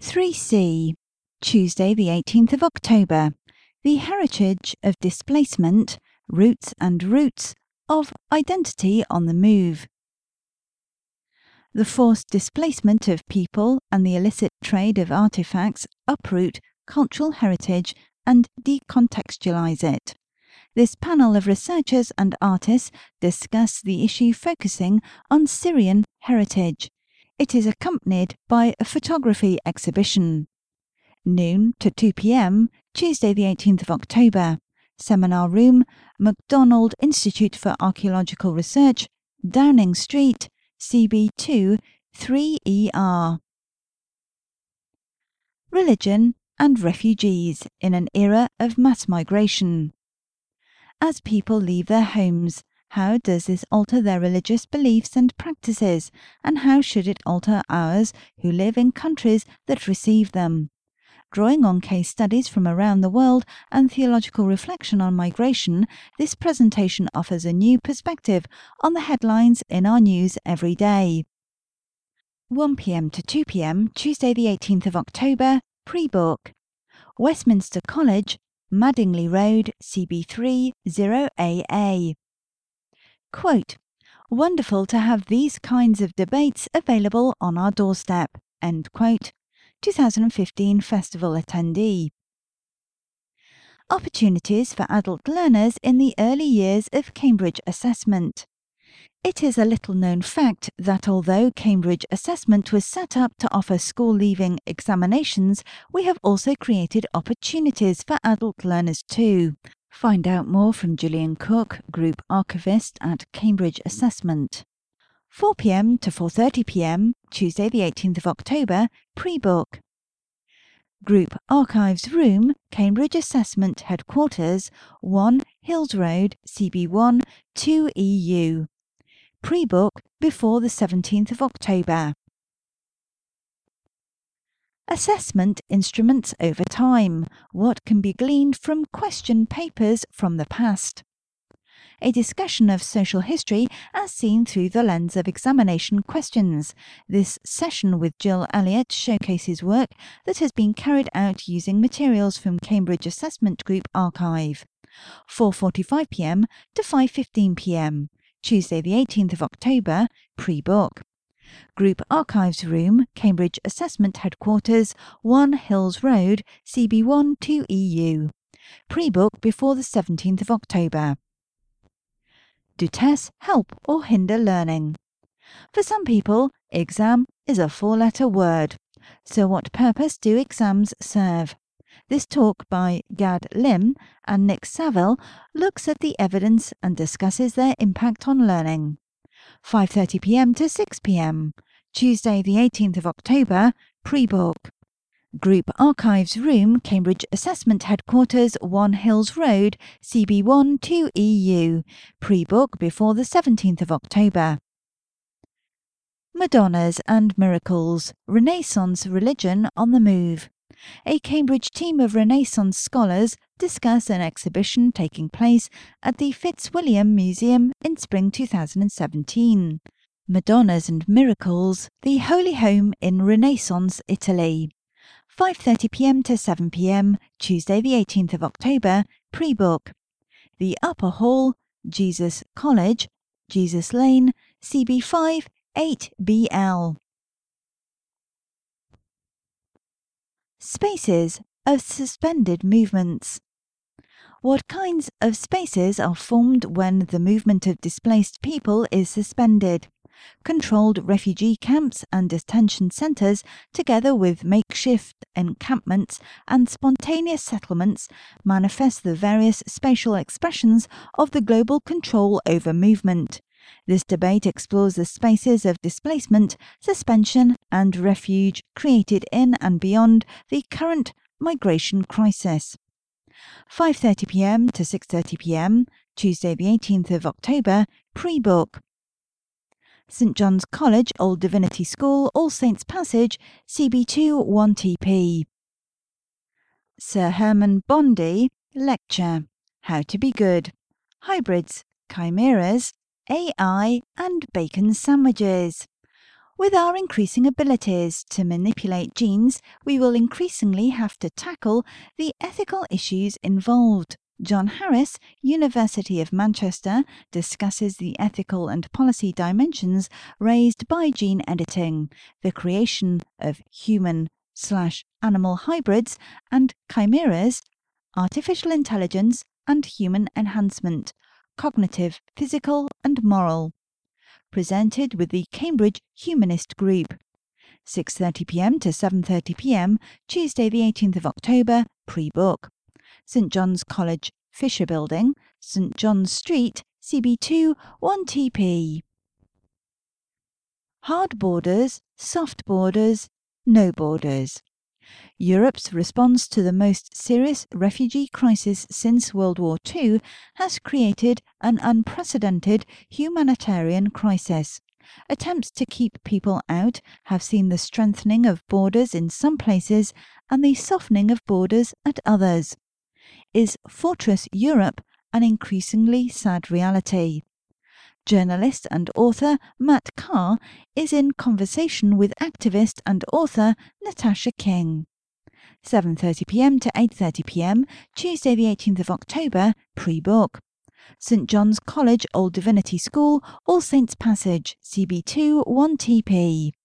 3C, Tuesday the 18th of October, The Heritage of Displacement, Roots and Roots of Identity on the Move. The forced displacement of people and the illicit trade of artefacts uproot cultural heritage and decontextualize it. This panel of researchers and artists discuss the issue focusing on Syrian heritage. It is accompanied by a photography exhibition. Noon to 2 p.m, Tuesday the 18th of October. Seminar Room, Macdonald Institute for Archaeological Research, Downing Street, CB2, 3ER. Religion and refugees in an era of mass migration. As people leave their homes, how does this alter their religious beliefs and practices, and how should it alter ours who live in countries that receive them? Drawing on case studies from around the world and theological reflection on migration, this presentation offers a new perspective on the headlines in our news every day. 1 p.m. to 2 p.m, Tuesday the 18th of October, pre-book. Westminster College, Madingley Road, CB3 0AA. Quote, "Wonderful to have these kinds of debates available on our doorstep," end quote. 2015 festival attendee. Opportunities for adult learners in the early years of Cambridge Assessment. It is a little-known fact that although Cambridge Assessment was set up to offer school-leaving examinations, we have also created opportunities for adult learners too. Find out more from Julian Cook, Group Archivist at Cambridge Assessment. 4 p.m. to 4:30 p.m, Tuesday the 18th of October, pre-book. Group Archives Room, Cambridge Assessment Headquarters, 1 Hills Road, CB1, 2EU. Pre-book before the 17th of October. Assessment instruments over time. What can be gleaned from question papers from the past? A discussion of social history as seen through the lens of examination questions. This session with Jill Elliott showcases work that has been carried out using materials from Cambridge Assessment Group Archive. 4:45 p.m. to 5:15 p.m. Tuesday the 18th of October, pre-book. Group Archives Room, Cambridge Assessment Headquarters, 1 Hills Road, CB1 2EU. Pre-book before the 17th of October. Do tests help or hinder learning? For some people, exam is a four-letter word. So what purpose do exams serve? This talk by Gad Lim and Nick Saville looks at the evidence and discusses their impact on learning. 5:30 p.m. to 6 p.m, Tuesday the 18th of October, pre-book. Group Archives Room, Cambridge Assessment Headquarters, 1 Hills Road, CB1 2EU. Pre-book before the 17th of October. Madonnas and Miracles, Renaissance Religion on the Move. A Cambridge team of Renaissance scholars discuss an exhibition taking place at the Fitzwilliam Museum in spring 2017. Madonnas and Miracles, the Holy Home in Renaissance Italy. 5:30 p.m. to 7 p.m, Tuesday the 18th of October, pre-book. The Upper Hall, Jesus College, Jesus Lane, CB5 8BL. Spaces of suspended movements. What kinds of spaces are formed when the movement of displaced people is suspended? Controlled refugee camps and detention centres, together with makeshift encampments and spontaneous settlements, manifest the various spatial expressions of the global control over movement. This debate explores the spaces of displacement, suspension and refuge created in and beyond the current migration crisis. 5:30 p.m. to 6:30 p.m, Tuesday the 18th of October, pre-book. St John's College, Old Divinity School, All Saints Passage, CB2 1TP. Sir Herman Bondi, Lecture, How to be Good, Hybrids, Chimeras, AI and Bacon Sandwiches. With our increasing abilities to manipulate genes, we will increasingly have to tackle the ethical issues involved. John Harris, University of Manchester, discusses the ethical and policy dimensions raised by gene editing, the creation of human/animal hybrids and chimeras, artificial intelligence and human enhancement, cognitive, physical and moral. Presented with the Cambridge Humanist Group. 6:30pm to 7:30pm, Tuesday the 18th of October, pre-book. St John's College, Fisher Building, St John's Street, CB2, 1TP. Hard borders, soft borders, no borders. Europe's response to the most serious refugee crisis since World War II has created an unprecedented humanitarian crisis. Attempts to keep people out have seen the strengthening of borders in some places and the softening of borders at others. Is Fortress Europe an increasingly sad reality? Journalist and author Matt Carr is in conversation with activist and author Natasha King. 7:30pm to 8:30pm, Tuesday the 18th of October, pre-book. St John's College Old Divinity School, All Saints Passage, CB2 1TP.